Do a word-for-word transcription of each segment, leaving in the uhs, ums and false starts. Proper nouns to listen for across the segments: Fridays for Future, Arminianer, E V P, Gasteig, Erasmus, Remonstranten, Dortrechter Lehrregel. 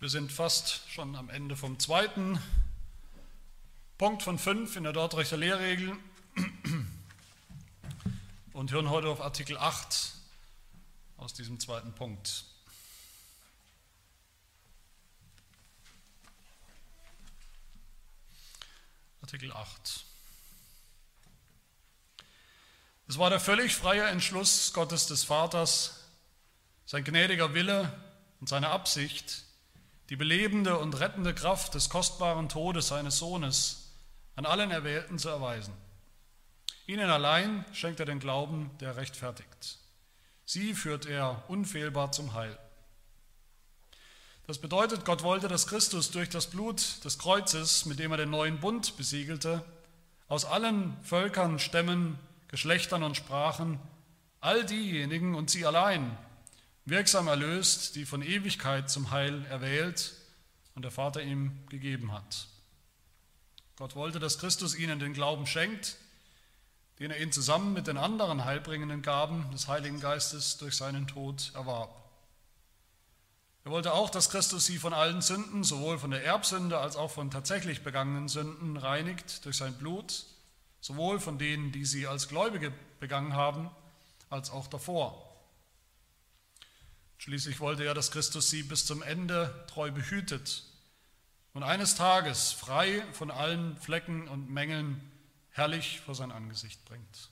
Wir sind fast schon am Ende vom zweiten Punkt von fünf in der Dortrechter Lehrregel und hören heute auf Artikel acht aus diesem zweiten Punkt. Artikel acht. Es war der völlig freie Entschluss Gottes des Vaters, sein gnädiger Wille und seine Absicht, die belebende und rettende Kraft des kostbaren Todes seines Sohnes an allen Erwählten zu erweisen. Ihnen allein schenkt er den Glauben, der rechtfertigt. Sie führt er unfehlbar zum Heil. Das bedeutet, Gott wollte, dass Christus durch das Blut des Kreuzes, mit dem er den neuen Bund besiegelte, aus allen Völkern, Stämmen, Geschlechtern und Sprachen all diejenigen und sie allein wirksam erlöst, die von Ewigkeit zum Heil erwählt und der Vater ihm gegeben hat. Gott wollte, dass Christus ihnen den Glauben schenkt, den er ihnen zusammen mit den anderen heilbringenden Gaben des Heiligen Geistes durch seinen Tod erwarb. Er wollte auch, dass Christus sie von allen Sünden, sowohl von der Erbsünde als auch von tatsächlich begangenen Sünden, reinigt durch sein Blut, sowohl von denen, die sie als Gläubige begangen haben, als auch davor. Schließlich wollte er, dass Christus sie bis zum Ende treu behütet und eines Tages frei von allen Flecken und Mängeln herrlich vor sein Angesicht bringt.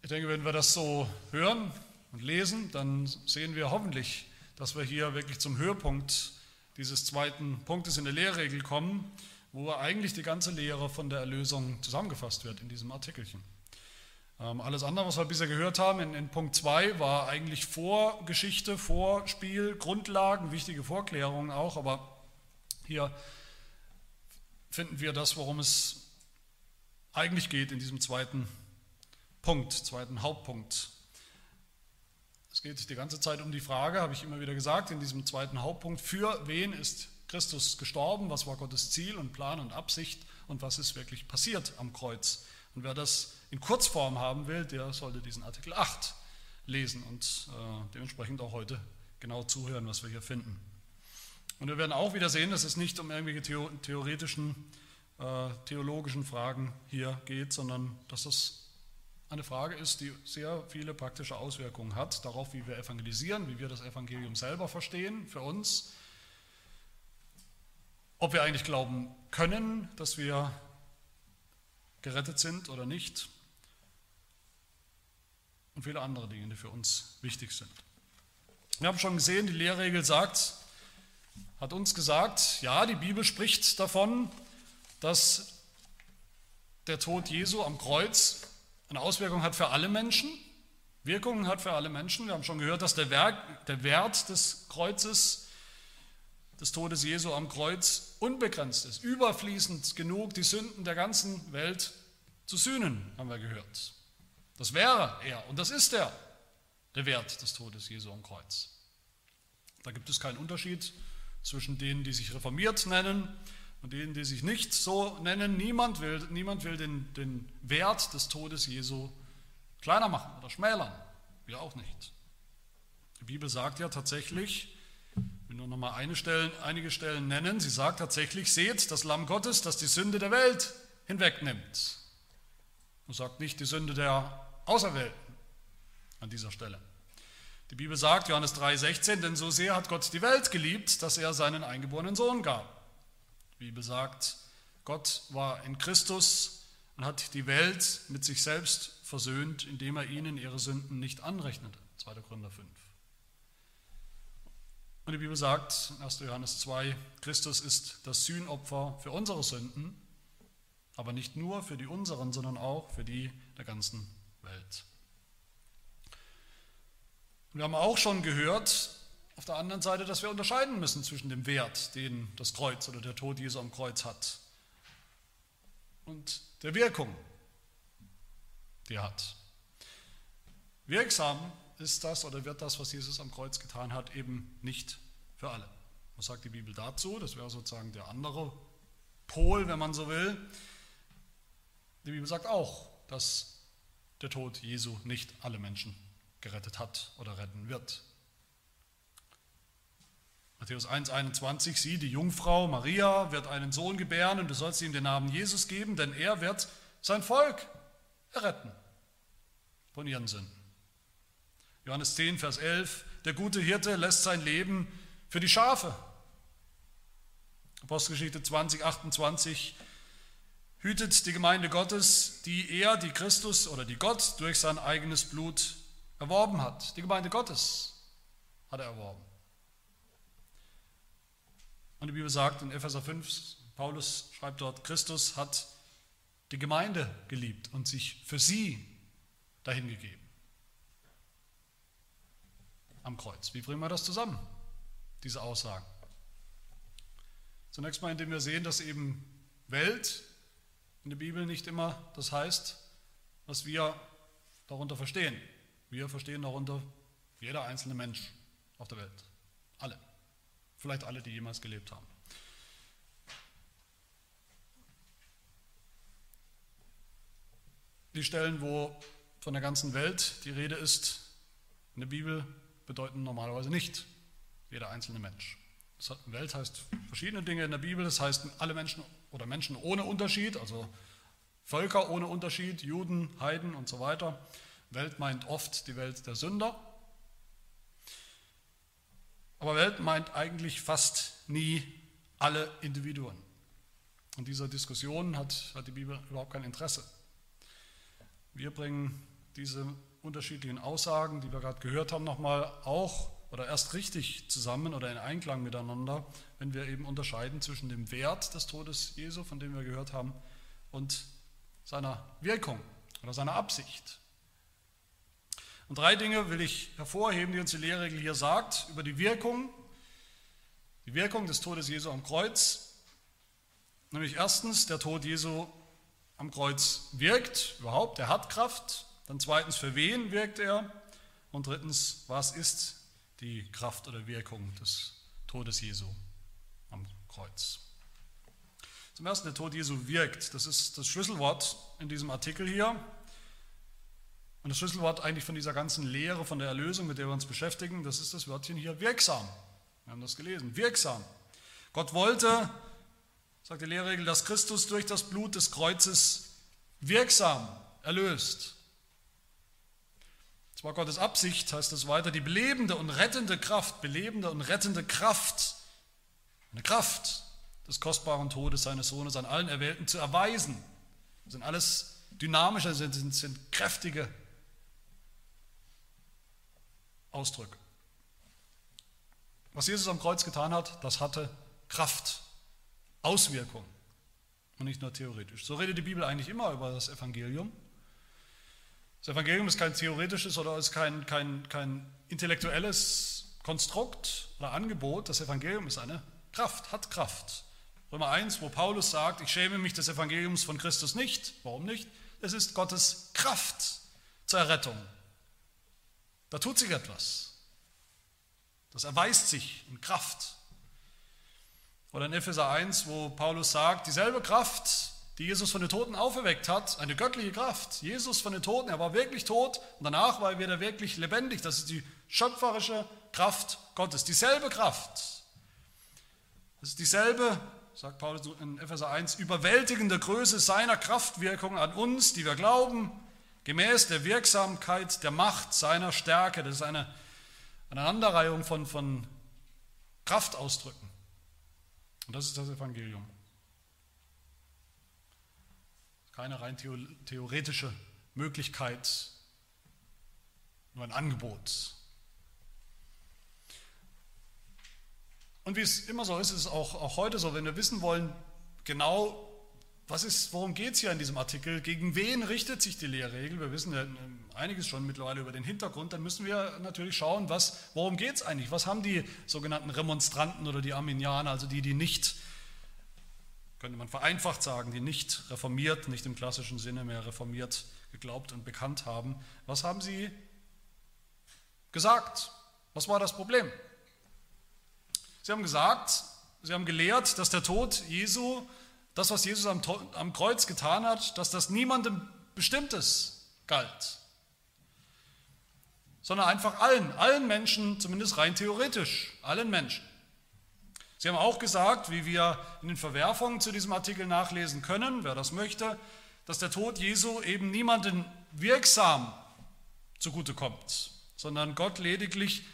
Ich denke, wenn wir das so hören und lesen, dann sehen wir hoffentlich, dass wir hier wirklich zum Höhepunkt dieses zweiten Punktes in der Lehrregel kommen, wo eigentlich die ganze Lehre von der Erlösung zusammengefasst wird in diesem Artikelchen. Alles andere, was wir bisher gehört haben in, in Punkt zwei, war eigentlich Vorgeschichte, Vorspiel, Grundlagen, wichtige Vorklärungen auch, aber hier finden wir das, worum es eigentlich geht in diesem zweiten Punkt, zweiten Hauptpunkt. Es geht die ganze Zeit um die Frage, habe ich immer wieder gesagt, in diesem zweiten Hauptpunkt, für wen ist Christus gestorben, was war Gottes Ziel und Plan und Absicht und was ist wirklich passiert am Kreuz. Und wer das in Kurzform haben will, der sollte diesen Artikel acht lesen und äh, dementsprechend auch heute genau zuhören, was wir hier finden. Und wir werden auch wieder sehen, dass es nicht um irgendwelche theo theoretischen, äh, theologischen Fragen hier geht, sondern dass das eine Frage ist, die sehr viele praktische Auswirkungen hat, darauf, wie wir evangelisieren, wie wir das Evangelium selber verstehen für uns, ob wir eigentlich glauben können, dass wir gerettet sind oder nicht, und viele andere Dinge, die für uns wichtig sind. Wir haben schon gesehen, die Lehrregel sagt, hat uns gesagt, ja, die Bibel spricht davon, dass der Tod Jesu am Kreuz eine Auswirkung hat für alle Menschen, Wirkungen hat für alle Menschen. Wir haben schon gehört, dass der, Werk, der Wert des Kreuzes, des Todes Jesu am Kreuz unbegrenzt ist, überfließend genug, die Sünden der ganzen Welt zu sühnen, haben wir gehört. Das wäre er und das ist er, der Wert des Todes Jesu am Kreuz. Da gibt es keinen Unterschied zwischen denen, die sich reformiert nennen und denen, die sich nicht so nennen. Niemand will, niemand will den, den Wert des Todes Jesu kleiner machen oder schmälern. Wir auch nicht. Die Bibel sagt ja tatsächlich, ich will nur noch mal eine Stellen, einige Stellen nennen, sie sagt tatsächlich, seht das Lamm Gottes, das die Sünde der Welt hinwegnimmt. Und sagt nicht die Sünde der Auserwählten an dieser Stelle. Die Bibel sagt, Johannes drei sechzehn, denn so sehr hat Gott die Welt geliebt, dass er seinen eingeborenen Sohn gab. Die Bibel sagt, Gott war in Christus und hat die Welt mit sich selbst versöhnt, indem er ihnen ihre Sünden nicht anrechnete. zweiter Korinther fünf. Und die Bibel sagt, erster Johannes zwei, Christus ist das Sühnopfer für unsere Sünden, aber nicht nur für die unseren, sondern auch für die der ganzen Welt. Und wir haben auch schon gehört, auf der anderen Seite, dass wir unterscheiden müssen zwischen dem Wert, den das Kreuz oder der Tod Jesu am Kreuz hat, und der Wirkung, die er hat. Wirksam ist das oder wird das, was Jesus am Kreuz getan hat, eben nicht für alle. Was sagt die Bibel dazu? Das wäre sozusagen der andere Pol, wenn man so will. Die Bibel sagt auch, dass der Tod Jesu nicht alle Menschen gerettet hat oder retten wird. Matthäus eins, einundzwanzig, sie, die Jungfrau Maria, wird einen Sohn gebären und du sollst ihm den Namen Jesus geben, denn er wird sein Volk erretten von ihren Sünden. Johannes zehn, Vers elf, der gute Hirte lässt sein Leben für die Schafe. Apostelgeschichte zwanzig, achtundzwanzig, hütet die Gemeinde Gottes, die er, die Christus oder die Gott durch sein eigenes Blut erworben hat. Die Gemeinde Gottes hat er erworben. Und die Bibel sagt in Epheser fünf, Paulus schreibt dort, Christus hat die Gemeinde geliebt und sich für sie dahingegeben. Am Kreuz. Wie bringen wir das zusammen, diese Aussagen? Zunächst mal, indem wir sehen, dass eben Welt in der Bibel nicht immer das heißt, was wir darunter verstehen. Wir verstehen darunter jeder einzelne Mensch auf der Welt. Alle. Vielleicht alle, die jemals gelebt haben. Die Stellen, wo von der ganzen Welt die Rede ist, in der Bibel bedeuten normalerweise nicht jeder einzelne Mensch. Das Welt heißt verschiedene Dinge in der Bibel, das heißt alle Menschen oder Menschen ohne Unterschied, also Völker ohne Unterschied, Juden, Heiden und so weiter. Welt meint oft die Welt der Sünder, aber Welt meint eigentlich fast nie alle Individuen. Und dieser Diskussion hat, hat die Bibel überhaupt kein Interesse. Wir bringen diese unterschiedlichen Aussagen, die wir gerade gehört haben, nochmal auch oder erst richtig zusammen oder in Einklang miteinander, wenn wir eben unterscheiden zwischen dem Wert des Todes Jesu, von dem wir gehört haben, und seiner Wirkung oder seiner Absicht. Und drei Dinge will ich hervorheben, die uns die Lehrregel hier sagt, über die Wirkung, die Wirkung des Todes Jesu am Kreuz. Nämlich erstens, der Tod Jesu am Kreuz wirkt überhaupt, er hat Kraft. Dann zweitens, für wen wirkt er? Und drittens, was ist die Kraft oder Wirkung des Todes Jesu am Kreuz? Zum Ersten, der Tod Jesu wirkt. Das ist das Schlüsselwort in diesem Artikel hier. Und das Schlüsselwort eigentlich von dieser ganzen Lehre, von der Erlösung, mit der wir uns beschäftigen, das ist das Wörtchen hier, wirksam. Wir haben das gelesen, wirksam. Gott wollte, sagt die Lehrregel, dass Christus durch das Blut des Kreuzes wirksam erlöst. Es war Gottes Absicht, heißt es weiter, die belebende und rettende Kraft, belebende und rettende Kraft, eine Kraft des kostbaren Todes seines Sohnes an allen Erwählten zu erweisen. Das sind alles dynamische, das sind, das sind kräftige Ausdrücke. Was Jesus am Kreuz getan hat, das hatte Kraft, Auswirkung und nicht nur theoretisch. So redet die Bibel eigentlich immer über das Evangelium. Das Evangelium ist kein theoretisches oder ist kein, kein, kein intellektuelles Konstrukt oder Angebot. Das Evangelium ist eine Kraft, hat Kraft. Römer eins, wo Paulus sagt, ich schäme mich des Evangeliums von Christus nicht. Warum nicht? Es ist Gottes Kraft zur Errettung. Da tut sich etwas. Das erweist sich in Kraft. Oder in Epheser eins, wo Paulus sagt, dieselbe Kraft, die Jesus von den Toten auferweckt hat, eine göttliche Kraft. Jesus von den Toten, er war wirklich tot und danach war er wieder wirklich lebendig. Das ist die schöpferische Kraft Gottes, dieselbe Kraft. Das ist dieselbe, sagt Paulus in Epheser eins, überwältigende Größe seiner Kraftwirkung an uns, die wir glauben, gemäß der Wirksamkeit der Macht seiner Stärke. Das ist eine Aneinanderreihung von, von Kraftausdrücken. Und das ist das Evangelium. Keine rein theoretische Möglichkeit, nur ein Angebot. Und wie es immer so ist, ist es auch, auch heute so, wenn wir wissen wollen, genau, was ist, worum geht es hier in diesem Artikel, gegen wen richtet sich die Lehrregel, wir wissen ja einiges schon mittlerweile über den Hintergrund, dann müssen wir natürlich schauen, was, worum geht es eigentlich, was haben die sogenannten Remonstranten oder die Arminianer, also die, die nicht, könnte man vereinfacht sagen, die nicht reformiert, nicht im klassischen Sinne mehr reformiert geglaubt und bekannt haben. Was haben sie gesagt? Was war das Problem? Sie haben gesagt, sie haben gelehrt, dass der Tod Jesu, das, was Jesus am, am Kreuz getan hat, dass das niemandem Bestimmtes galt. sondern einfach allen, allen Menschen, zumindest rein theoretisch, allen Menschen. Sie haben auch gesagt, wie wir in den Verwerfungen zu diesem Artikel nachlesen können, wer das möchte, dass der Tod Jesu eben niemandem wirksam zugutekommt, sondern Gott lediglich,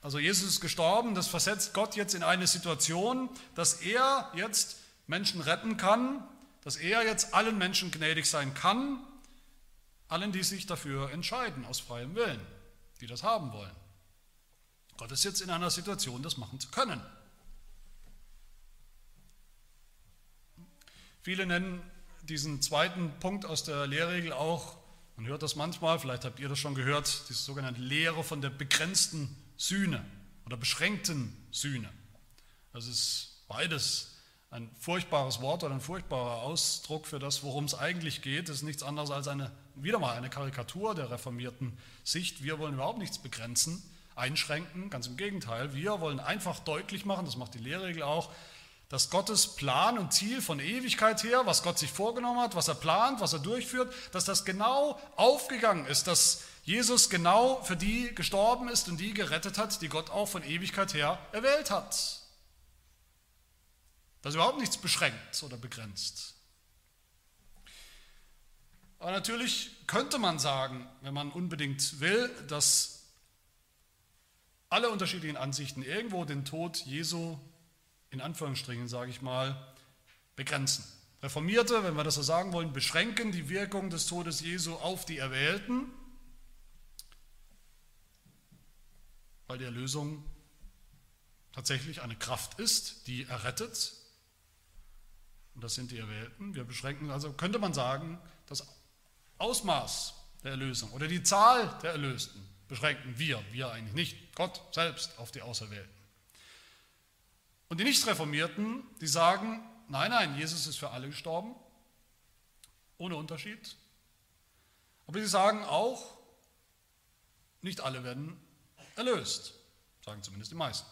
also Jesus ist gestorben, das versetzt Gott jetzt in eine Situation, dass er jetzt Menschen retten kann, dass er jetzt allen Menschen gnädig sein kann, allen, die sich dafür entscheiden, aus freiem Willen, die das haben wollen. Gott ist jetzt in einer Situation, das machen zu können. Viele nennen diesen zweiten Punkt aus der Lehrregel auch, man hört das manchmal, vielleicht habt ihr das schon gehört, diese sogenannte Lehre von der begrenzten Sühne oder beschränkten Sühne. Das ist beides ein furchtbares Wort oder ein furchtbarer Ausdruck für das, worum es eigentlich geht. Das ist nichts anderes als eine, wieder mal eine Karikatur der reformierten Sicht. Wir wollen überhaupt nichts begrenzen, einschränken, ganz im Gegenteil. Wir wollen einfach deutlich machen, das macht die Lehrregel auch, dass Gottes Plan und Ziel von Ewigkeit her, was Gott sich vorgenommen hat, was er plant, was er durchführt, dass das genau aufgegangen ist, dass Jesus genau für die gestorben ist und die gerettet hat, die Gott auch von Ewigkeit her erwählt hat. Das ist überhaupt nichts beschränkt oder begrenzt. Aber natürlich könnte man sagen, wenn man unbedingt will, dass alle unterschiedlichen Ansichten irgendwo den Tod Jesu, in Anführungsstrichen sage ich mal, begrenzen. Reformierte, wenn wir das so sagen wollen, beschränken die Wirkung des Todes Jesu auf die Erwählten, weil die Erlösung tatsächlich eine Kraft ist, die errettet. Und das sind die Erwählten. Wir beschränken, also könnte man sagen, das Ausmaß der Erlösung oder die Zahl der Erlösten beschränken wir, wir eigentlich nicht, Gott selbst auf die Auserwählten. Und die Nicht-Reformierten, die sagen, nein, nein, Jesus ist für alle gestorben, ohne Unterschied. Aber sie sagen auch, nicht alle werden erlöst, sagen zumindest die meisten.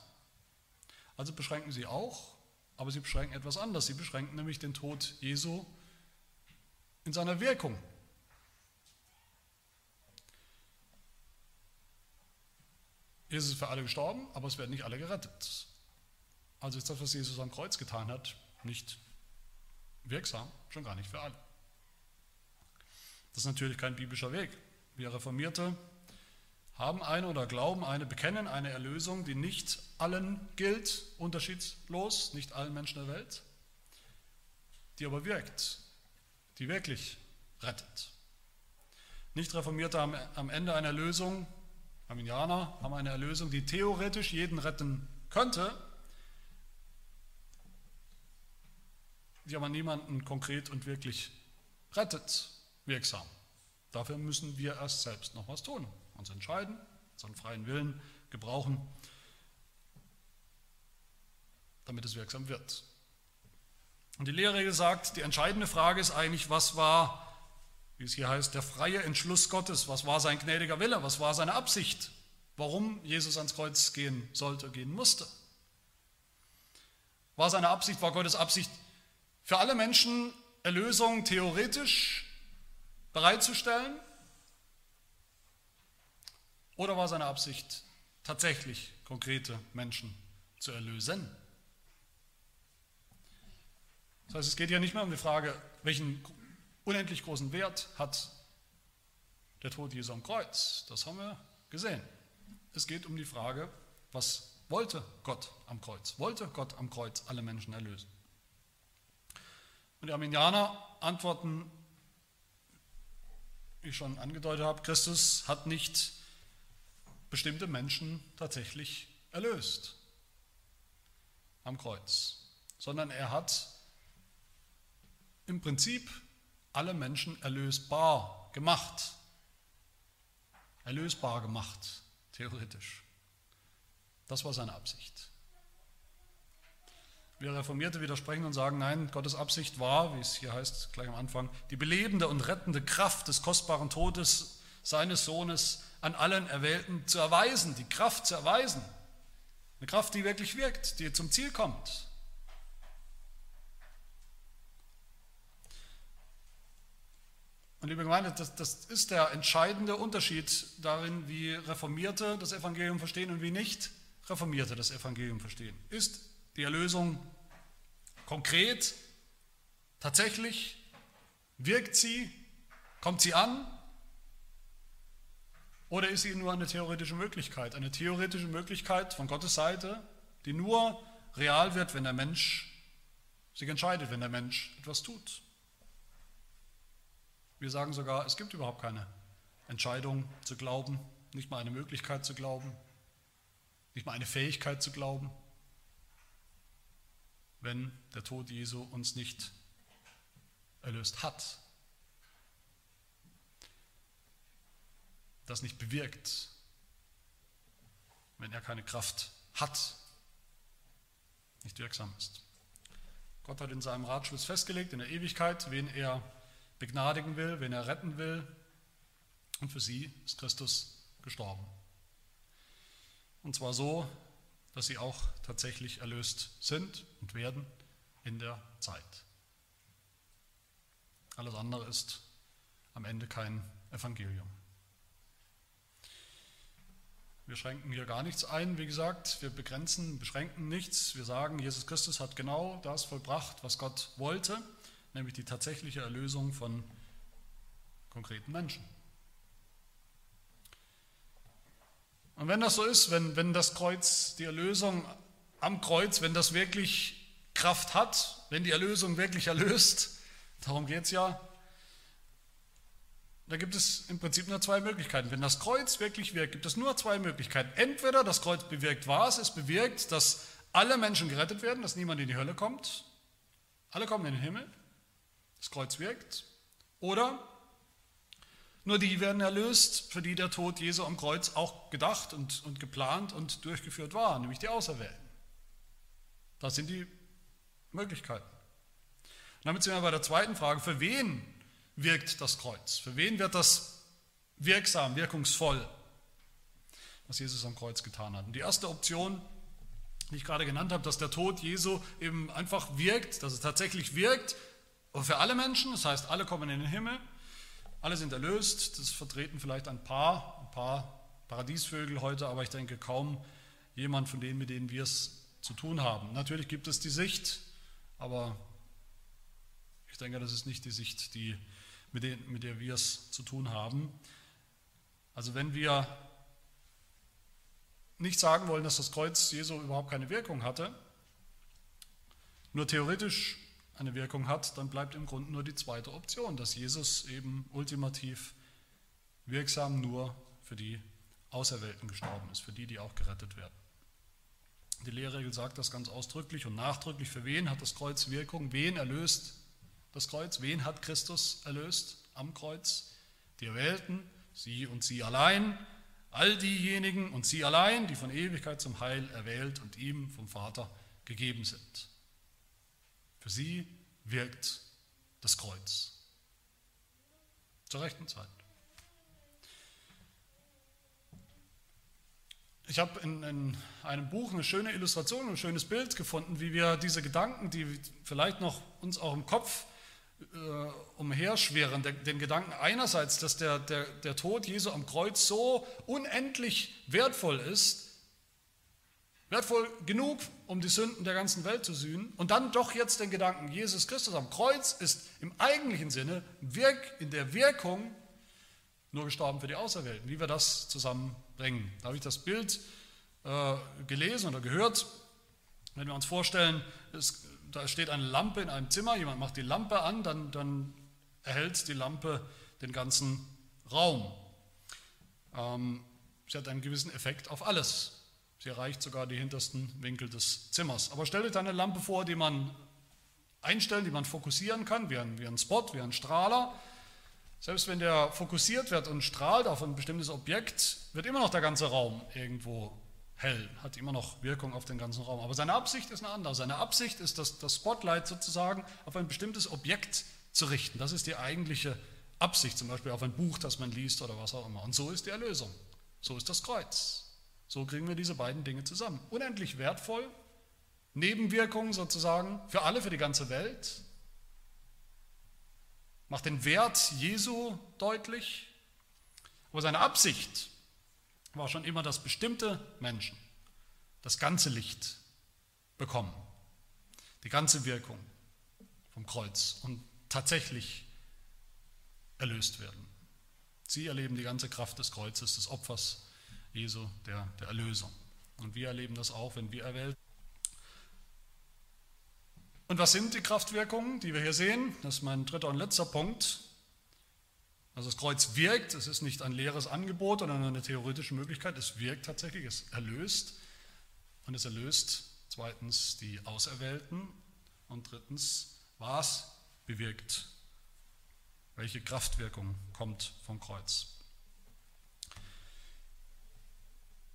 Also beschränken sie auch, aber sie beschränken etwas anders. Sie beschränken nämlich den Tod Jesu in seiner Wirkung. Jesus ist für alle gestorben, aber es werden nicht alle gerettet. Also ist das, was Jesus am Kreuz getan hat, nicht wirksam, schon gar nicht für alle. Das ist natürlich kein biblischer Weg. Wir Reformierte haben eine oder glauben eine, bekennen eine Erlösung, die nicht allen gilt, unterschiedslos, nicht allen Menschen der Welt, die aber wirkt, die wirklich rettet. Nicht-Reformierte haben am Ende eine Erlösung, Arminianer haben eine Erlösung, die theoretisch jeden retten könnte, die aber niemanden konkret und wirklich rettet, wirksam. Dafür müssen wir erst selbst noch was tun, uns entscheiden, unseren freien Willen gebrauchen, damit es wirksam wird. Und die Lehrregel sagt, die entscheidende Frage ist eigentlich, was war, wie es hier heißt, der freie Entschluss Gottes, was war sein gnädiger Wille, was war seine Absicht, warum Jesus ans Kreuz gehen sollte, gehen musste. War seine Absicht, war Gottes Absicht, für alle Menschen Erlösung theoretisch bereitzustellen? Oder war seine Absicht, tatsächlich konkrete Menschen zu erlösen? Das heißt, es geht hier nicht mehr um die Frage, welchen unendlich großen Wert hat der Tod Jesu am Kreuz? Das haben wir gesehen. Es geht um die Frage, was wollte Gott am Kreuz? Wollte Gott am Kreuz alle Menschen erlösen? Und die Arminianer antworten, wie ich schon angedeutet habe, Christus hat nicht bestimmte Menschen tatsächlich erlöst am Kreuz, sondern er hat im Prinzip alle Menschen erlösbar gemacht. Erlösbar gemacht, theoretisch. Das war seine Absicht. Wir Reformierte widersprechen und sagen, nein, Gottes Absicht war, wie es hier heißt, gleich am Anfang, die belebende und rettende Kraft des kostbaren Todes seines Sohnes an allen Erwählten zu erweisen, die Kraft zu erweisen. Eine Kraft, die wirklich wirkt, die zum Ziel kommt. Und liebe Gemeinde, das, das ist der entscheidende Unterschied darin, wie Reformierte das Evangelium verstehen und wie nicht Reformierte das Evangelium verstehen. Ist die Erlösung konkret, tatsächlich, wirkt sie, kommt sie an? Oder ist sie nur eine theoretische Möglichkeit? Eine theoretische Möglichkeit von Gottes Seite, die nur real wird, wenn der Mensch sich entscheidet, wenn der Mensch etwas tut. Wir sagen sogar, es gibt überhaupt keine Entscheidung zu glauben, nicht mal eine Möglichkeit zu glauben, nicht mal eine Fähigkeit zu glauben, wenn der Tod Jesu uns nicht erlöst hat. Das nicht bewirkt, wenn er keine Kraft hat, nicht wirksam ist. Gott hat in seinem Ratschluss festgelegt, in der Ewigkeit, wen er begnadigen will, wen er retten will. Und für sie ist Christus gestorben. Und zwar so, dass sie auch tatsächlich erlöst sind und werden in der Zeit. Alles andere ist am Ende kein Evangelium. Wir schränken hier gar nichts ein, wie gesagt, wir begrenzen, beschränken nichts. Wir sagen, Jesus Christus hat genau das vollbracht, was Gott wollte, nämlich die tatsächliche Erlösung von konkreten Menschen. Und wenn das so ist, wenn, wenn das Kreuz, die Erlösung am Kreuz, wenn das wirklich Kraft hat, wenn die Erlösung wirklich erlöst, darum geht es ja, da gibt es im Prinzip nur zwei Möglichkeiten. Wenn das Kreuz wirklich wirkt, gibt es nur zwei Möglichkeiten. Entweder das Kreuz bewirkt was, es bewirkt, dass alle Menschen gerettet werden, dass niemand in die Hölle kommt. Alle kommen in den Himmel. Das Kreuz wirkt. Oder nur die werden erlöst, für die der Tod Jesu am Kreuz auch gedacht und, und geplant und durchgeführt war, nämlich die Auserwählten. Das sind die Möglichkeiten. Und damit sind wir bei der zweiten Frage. Für wen wirkt das Kreuz? Für wen wird das wirksam, wirkungsvoll, was Jesus am Kreuz getan hat? Und die erste Option, die ich gerade genannt habe, dass der Tod Jesu eben einfach wirkt, dass es tatsächlich wirkt, aber für alle Menschen, das heißt, alle kommen in den Himmel, alle sind erlöst, das vertreten vielleicht ein paar, ein paar Paradiesvögel heute, aber ich denke kaum jemand von denen, mit denen wir es zu tun haben. Natürlich gibt es die Sicht, aber ich denke, das ist nicht die Sicht, die Mit der, mit der wir es zu tun haben. Also wenn wir nicht sagen wollen, dass das Kreuz Jesu überhaupt keine Wirkung hatte, nur theoretisch eine Wirkung hat, dann bleibt im Grunde nur die zweite Option, dass Jesus eben ultimativ wirksam nur für die Auserwählten gestorben ist, für die, die auch gerettet werden. Die Lehrregel sagt das ganz ausdrücklich und nachdrücklich. Für wen hat das Kreuz Wirkung? Wen erlöst das Kreuz? Wen hat Christus erlöst am Kreuz? Die Erwählten, sie und sie allein, all diejenigen und sie allein, die von Ewigkeit zum Heil erwählt und ihm vom Vater gegeben sind. Für sie wirkt das Kreuz zur rechten Zeit. Ich habe in, in einem Buch eine schöne Illustration, ein schönes Bild gefunden, wie wir diese Gedanken, die vielleicht noch uns auch im Kopf umherschweren, den Gedanken einerseits, dass der, der, der Tod Jesu am Kreuz so unendlich wertvoll ist, wertvoll genug, um die Sünden der ganzen Welt zu sühnen, und dann doch jetzt den Gedanken, Jesus Christus am Kreuz ist im eigentlichen Sinne wirk, in der Wirkung nur gestorben für die Auserwählten, wie wir das zusammenbringen. Da habe ich das Bild äh, gelesen oder gehört, wenn wir uns vorstellen, es da steht eine Lampe in einem Zimmer, jemand macht die Lampe an, dann, dann erhält die Lampe den ganzen Raum. Ähm, sie hat einen gewissen Effekt auf alles. Sie erreicht sogar die hintersten Winkel des Zimmers. Aber stell dir eine Lampe vor, die man einstellen, die man fokussieren kann, wie ein, wie ein Spot, wie ein Strahler. Selbst wenn der fokussiert wird und strahlt auf ein bestimmtes Objekt, wird immer noch der ganze Raum irgendwo hell, hat immer noch Wirkung auf den ganzen Raum. Aber seine Absicht ist eine andere. Seine Absicht ist, das, das Spotlight sozusagen auf ein bestimmtes Objekt zu richten. Das ist die eigentliche Absicht, zum Beispiel auf ein Buch, das man liest oder was auch immer. Und so ist die Erlösung. So ist das Kreuz. So kriegen wir diese beiden Dinge zusammen. Unendlich wertvoll, Nebenwirkung sozusagen für alle, für die ganze Welt. macht den Wert Jesu deutlich, aber seine Absicht war schon immer, dass bestimmte Menschen das ganze Licht bekommen, die ganze Wirkung vom Kreuz und tatsächlich erlöst werden. Sie erleben die ganze Kraft des Kreuzes, des Opfers Jesu, der, der Erlösung. Und wir erleben das auch, wenn wir erwählt. Und was sind die Kraftwirkungen, die wir hier sehen? Das ist mein dritter und letzter Punkt. Also das Kreuz wirkt, es ist nicht ein leeres Angebot oder eine theoretische Möglichkeit, es wirkt tatsächlich, es erlöst. Und es erlöst zweitens die Auserwählten und drittens, was bewirkt? Welche Kraftwirkung kommt vom Kreuz?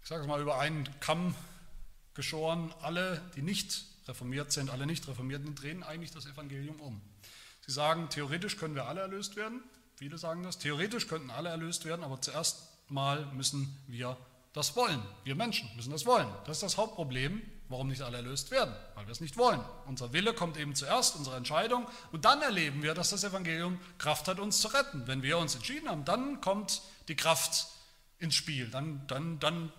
Ich sage es mal über einen Kamm geschoren, alle, die nicht reformiert sind, alle Nicht-Reformierten drehen eigentlich das Evangelium um. Sie sagen, theoretisch können wir alle erlöst werden, viele sagen das, theoretisch könnten alle erlöst werden, aber zuerst mal müssen wir das wollen. Wir Menschen müssen das wollen. Das ist das Hauptproblem, warum nicht alle erlöst werden, weil wir es nicht wollen. Unser Wille kommt eben zuerst, unsere Entscheidung, und dann erleben wir, dass das Evangelium Kraft hat, uns zu retten. Wenn wir uns entschieden haben, dann kommt die Kraft ins Spiel, dann, dann, dann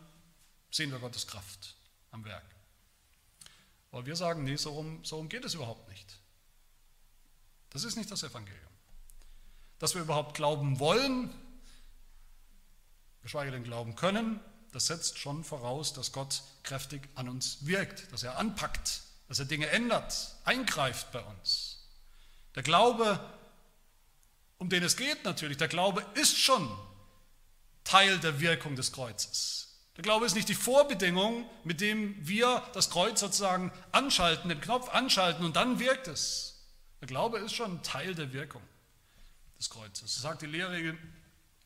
sehen wir Gottes Kraft am Werk. Aber wir sagen, nee, so rum, so rum geht es überhaupt nicht. Das ist nicht das Evangelium. Dass wir überhaupt glauben wollen, geschweige denn glauben können, das setzt schon voraus, dass Gott kräftig an uns wirkt, dass er anpackt, dass er Dinge ändert, eingreift bei uns. Der Glaube, um den es geht natürlich, der Glaube ist schon Teil der Wirkung des Kreuzes. Der Glaube ist nicht die Vorbedingung, mit dem wir das Kreuz sozusagen anschalten, den Knopf anschalten und dann wirkt es. Der Glaube ist schon Teil der Wirkung des Kreuzes. Das sagt die Lehrregel.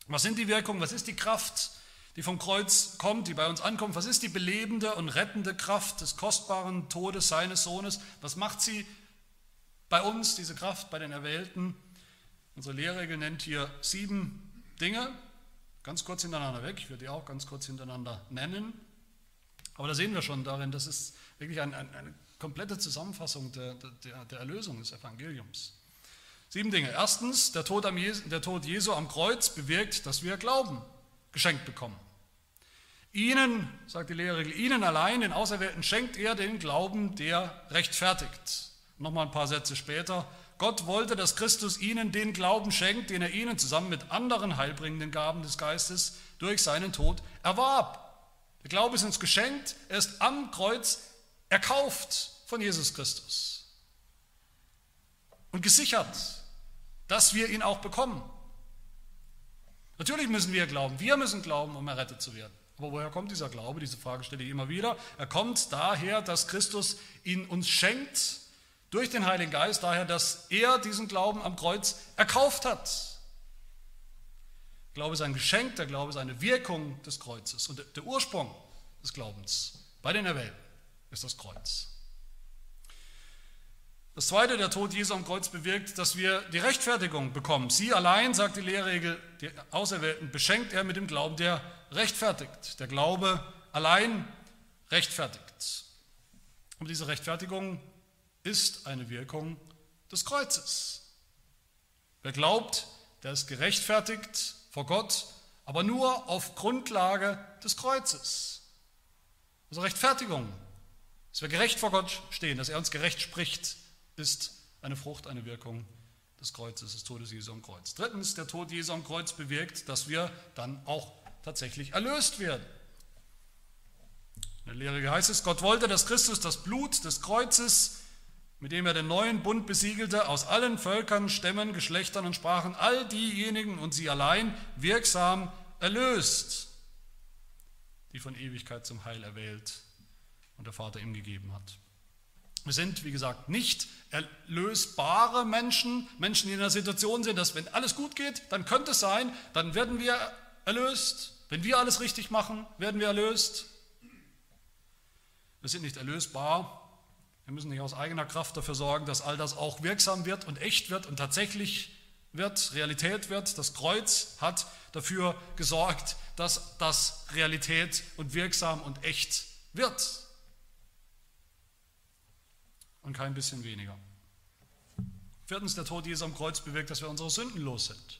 Was sind die Wirkungen? Was ist die Kraft, die vom Kreuz kommt, die bei uns ankommt? Was ist die belebende und rettende Kraft des kostbaren Todes seines Sohnes? Was macht sie bei uns, diese Kraft, bei den Erwählten? Unsere Lehrregel nennt hier sieben Dinge. Ganz kurz hintereinander weg, ich werde die auch ganz kurz hintereinander nennen. Aber da sehen wir schon darin, das ist wirklich ein, ein, eine komplette Zusammenfassung der, der, der Erlösung des Evangeliums. Sieben Dinge. Erstens, der Tod, am Jesu, der Tod Jesu am Kreuz bewirkt, dass wir Glauben geschenkt bekommen. Ihnen, sagt die Lehrregel, ihnen allein, den Auserwählten, schenkt er den Glauben, der rechtfertigt. Nochmal ein paar Sätze später. Gott wollte, dass Christus ihnen den Glauben schenkt, den er ihnen zusammen mit anderen heilbringenden Gaben des Geistes durch seinen Tod erwarb. Der Glaube ist uns geschenkt, er ist am Kreuz erkauft von Jesus Christus und gesichert, dass wir ihn auch bekommen. Natürlich müssen wir glauben, wir müssen glauben, um errettet zu werden. Aber woher kommt dieser Glaube? Diese Frage stelle ich immer wieder. Er kommt daher, dass Christus ihn uns schenkt, durch den Heiligen Geist, daher, dass er diesen Glauben am Kreuz erkauft hat. Der Glaube ist ein Geschenk, der Glaube ist eine Wirkung des Kreuzes. Und der Ursprung des Glaubens bei den Erwählten ist das Kreuz. Das Zweite, der Tod Jesu am Kreuz bewirkt, dass wir die Rechtfertigung bekommen. Sie allein, sagt die Lehrregel, die Auserwählten beschenkt er mit dem Glauben, der rechtfertigt. Der Glaube allein rechtfertigt. Und diese Rechtfertigung ist eine Wirkung des Kreuzes. Wer glaubt, der ist gerechtfertigt vor Gott, aber nur auf Grundlage des Kreuzes. Also Rechtfertigung, dass wir gerecht vor Gott stehen, dass er uns gerecht spricht, ist eine Frucht, eine Wirkung des Kreuzes, des Todes Jesu am Kreuz. Drittens, der Tod Jesu am Kreuz bewirkt, dass wir dann auch tatsächlich erlöst werden. In der Lehre heißt es, Gott wollte, dass Christus das Blut des Kreuzes, mit dem er den neuen Bund besiegelte, aus allen Völkern, Stämmen, Geschlechtern und Sprachen, all diejenigen und sie allein wirksam erlöst, die von Ewigkeit zum Heil erwählt und der Vater ihm gegeben hat. Wir sind, wie gesagt, nicht erlösbare Menschen, Menschen, die in der Situation sind, dass wenn alles gut geht, dann könnte es sein, dann werden wir erlöst. Wenn wir alles richtig machen, werden wir erlöst. Wir sind nicht erlösbar. Wir müssen nicht aus eigener Kraft dafür sorgen, dass all das auch wirksam wird und echt wird und tatsächlich wird, Realität wird. Das Kreuz hat dafür gesorgt, dass das Realität und wirksam und echt wird. Und kein bisschen weniger. Viertens, der Tod Jesu am Kreuz bewirkt, dass wir unsere Sünden los sind.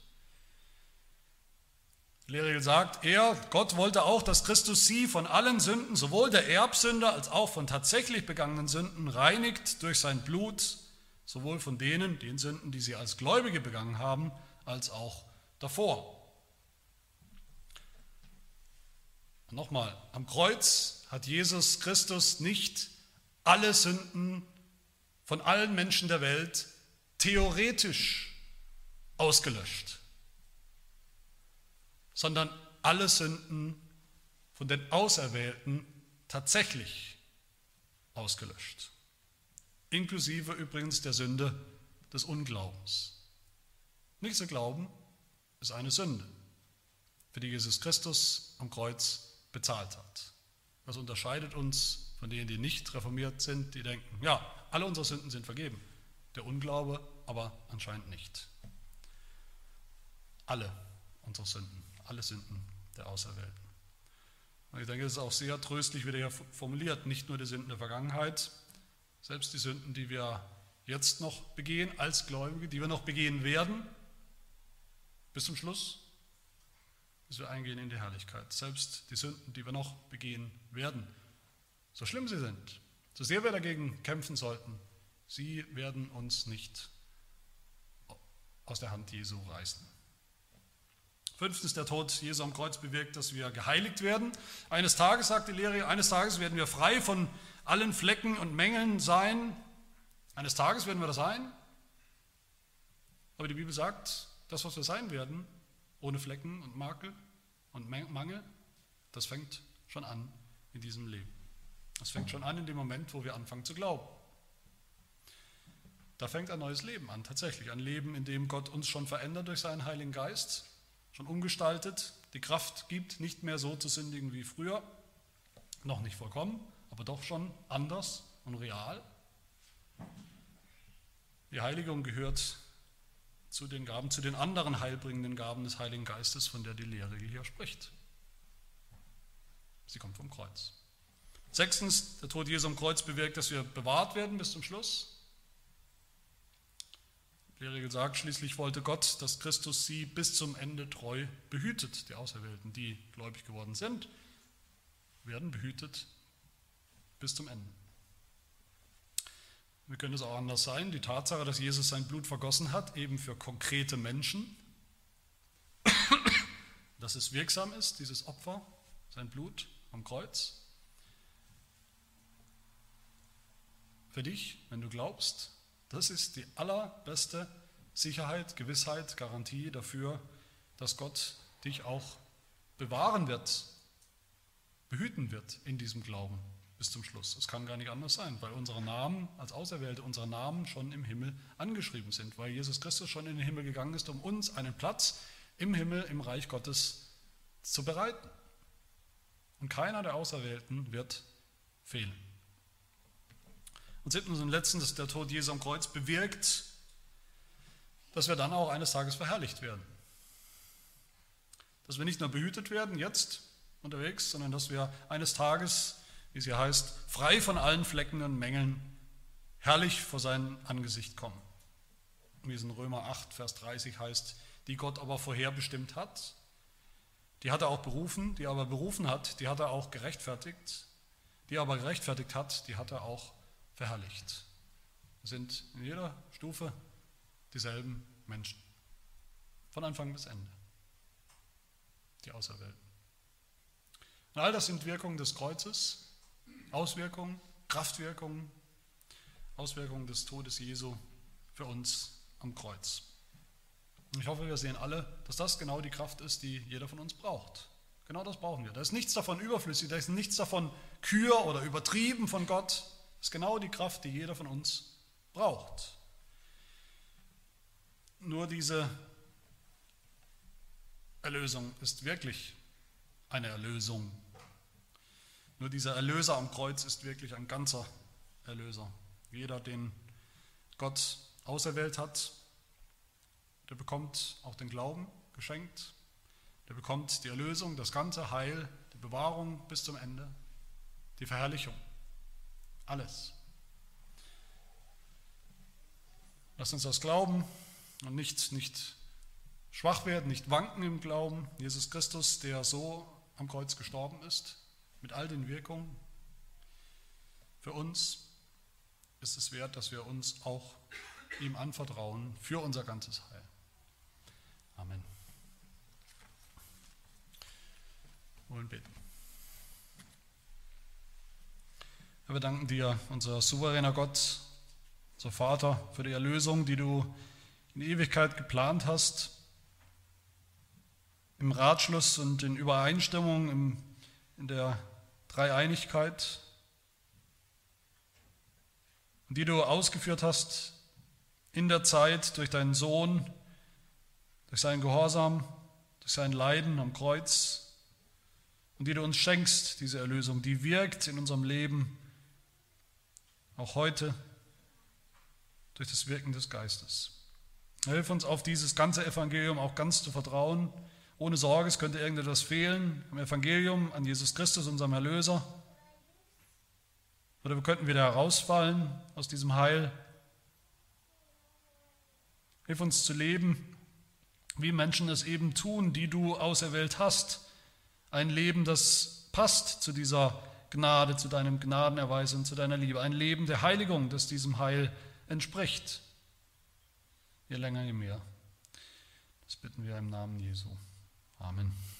Die Lehrregel sagt, er, Gott wollte auch, dass Christus sie von allen Sünden, sowohl der Erbsünde als auch von tatsächlich begangenen Sünden, reinigt durch sein Blut, sowohl von denen, den Sünden, die sie als Gläubige begangen haben, als auch davor. Und nochmal, am Kreuz hat Jesus Christus nicht alle Sünden von allen Menschen der Welt theoretisch ausgelöscht, sondern alle Sünden von den Auserwählten tatsächlich ausgelöscht, inklusive übrigens der Sünde des Unglaubens. Nicht zu glauben ist eine Sünde, für die Jesus Christus am Kreuz bezahlt hat. Das unterscheidet uns von denen, die nicht reformiert sind, die denken, ja, alle unsere Sünden sind vergeben. Der Unglaube aber anscheinend nicht. Alle unsere Sünden, alle Sünden der Auserwählten. Und ich denke, das ist auch sehr tröstlich wieder hier formuliert, nicht nur die Sünden der Vergangenheit, selbst die Sünden, die wir jetzt noch begehen als Gläubige, die wir noch begehen werden, bis zum Schluss, bis wir eingehen in die Herrlichkeit. Selbst die Sünden, die wir noch begehen werden, so schlimm sie sind, so sehr wir dagegen kämpfen sollten, sie werden uns nicht aus der Hand Jesu reißen. Fünftens, der Tod Jesu am Kreuz bewirkt, dass wir geheiligt werden. Eines Tages, sagt die Lehre, eines Tages werden wir frei von allen Flecken und Mängeln sein. Eines Tages werden wir das sein. Aber die Bibel sagt, das, was wir sein werden, ohne Flecken und Makel und Mangel, das fängt schon an in diesem Leben. Das fängt schon an in dem Moment, wo wir anfangen zu glauben. Da fängt ein neues Leben an, tatsächlich. Ein Leben, in dem Gott uns schon verändert durch seinen Heiligen Geist, schon umgestaltet, die Kraft gibt, nicht mehr so zu sündigen wie früher. Noch nicht vollkommen, aber doch schon anders und real. Die Heiligung gehört zu den Gaben, zu den anderen heilbringenden Gaben des Heiligen Geistes, von der die Lehrregel hier spricht. Sie kommt vom Kreuz. Sechstens, der Tod Jesu am Kreuz bewirkt, dass wir bewahrt werden bis zum Schluss. Die Lehrregel sagt, schließlich wollte Gott, dass Christus sie bis zum Ende treu behütet. Die Auserwählten, die gläubig geworden sind, werden behütet bis zum Ende. Wir können es auch anders sein. Die Tatsache, dass Jesus sein Blut vergossen hat, eben für konkrete Menschen, dass es wirksam ist, dieses Opfer, sein Blut am Kreuz. Für dich, wenn du glaubst, das ist die allerbeste Sicherheit, Gewissheit, Garantie dafür, dass Gott dich auch bewahren wird, behüten wird in diesem Glauben. Bis zum Schluss. Das kann gar nicht anders sein, weil unsere Namen als Auserwählte, unsere Namen schon im Himmel angeschrieben sind, weil Jesus Christus schon in den Himmel gegangen ist, um uns einen Platz im Himmel, im Reich Gottes zu bereiten. Und keiner der Auserwählten wird fehlen. Und siebtens und letztens, dass der Tod Jesu am Kreuz bewirkt, dass wir dann auch eines Tages verherrlicht werden. Dass wir nicht nur behütet werden, jetzt unterwegs, sondern dass wir eines Tages, wie sie heißt, frei von allen Flecken und Mängeln, herrlich vor sein Angesicht kommen. Wie es in Römer acht, Vers dreißig heißt, die Gott aber vorherbestimmt hat, die hat er auch berufen, die aber berufen hat, die hat er auch gerechtfertigt, die aber gerechtfertigt hat, die hat er auch verherrlicht. Das sind in jeder Stufe dieselben Menschen, von Anfang bis Ende, die Auserwählten. Und all das sind Wirkungen des Kreuzes, Auswirkungen, Kraftwirkungen, Auswirkungen des Todes Jesu für uns am Kreuz. Ich hoffe, wir sehen alle, dass das genau die Kraft ist, die jeder von uns braucht. Genau das brauchen wir. Da ist nichts davon überflüssig, da ist nichts davon kür oder übertrieben von Gott. Das ist genau die Kraft, die jeder von uns braucht. Nur diese Erlösung ist wirklich eine Erlösung. Nur dieser Erlöser am Kreuz ist wirklich ein ganzer Erlöser. Jeder, den Gott auserwählt hat, der bekommt auch den Glauben geschenkt, der bekommt die Erlösung, das ganze Heil, die Bewahrung bis zum Ende, die Verherrlichung, alles. Lasst uns das glauben und nicht, nicht schwach werden, nicht wanken im Glauben. Jesus Christus, der so am Kreuz gestorben ist, mit all den Wirkungen für uns, ist es wert, dass wir uns auch ihm anvertrauen für unser ganzes Heil. Amen. Wollen beten. Herr, wir danken dir, unser souveräner Gott, unser Vater, für die Erlösung, die du in Ewigkeit geplant hast, im Ratschluss und in Übereinstimmung, im, in der Dreieinigkeit, die du ausgeführt hast in der Zeit durch deinen Sohn, durch seinen Gehorsam, durch sein Leiden am Kreuz und die du uns schenkst, diese Erlösung, die wirkt in unserem Leben, auch heute, durch das Wirken des Geistes. Hilf uns, auf dieses ganze Evangelium auch ganz zu vertrauen, ohne Sorge, es könnte irgendetwas fehlen am Evangelium, an Jesus Christus, unserem Erlöser. Oder wir könnten wieder herausfallen aus diesem Heil. Hilf uns zu leben, wie Menschen es eben tun, die du auserwählt hast. Ein Leben, das passt zu dieser Gnade, zu deinem Gnadenerweis und zu deiner Liebe. Ein Leben der Heiligung, das diesem Heil entspricht. Je länger, je mehr. Das bitten wir im Namen Jesu. Amen.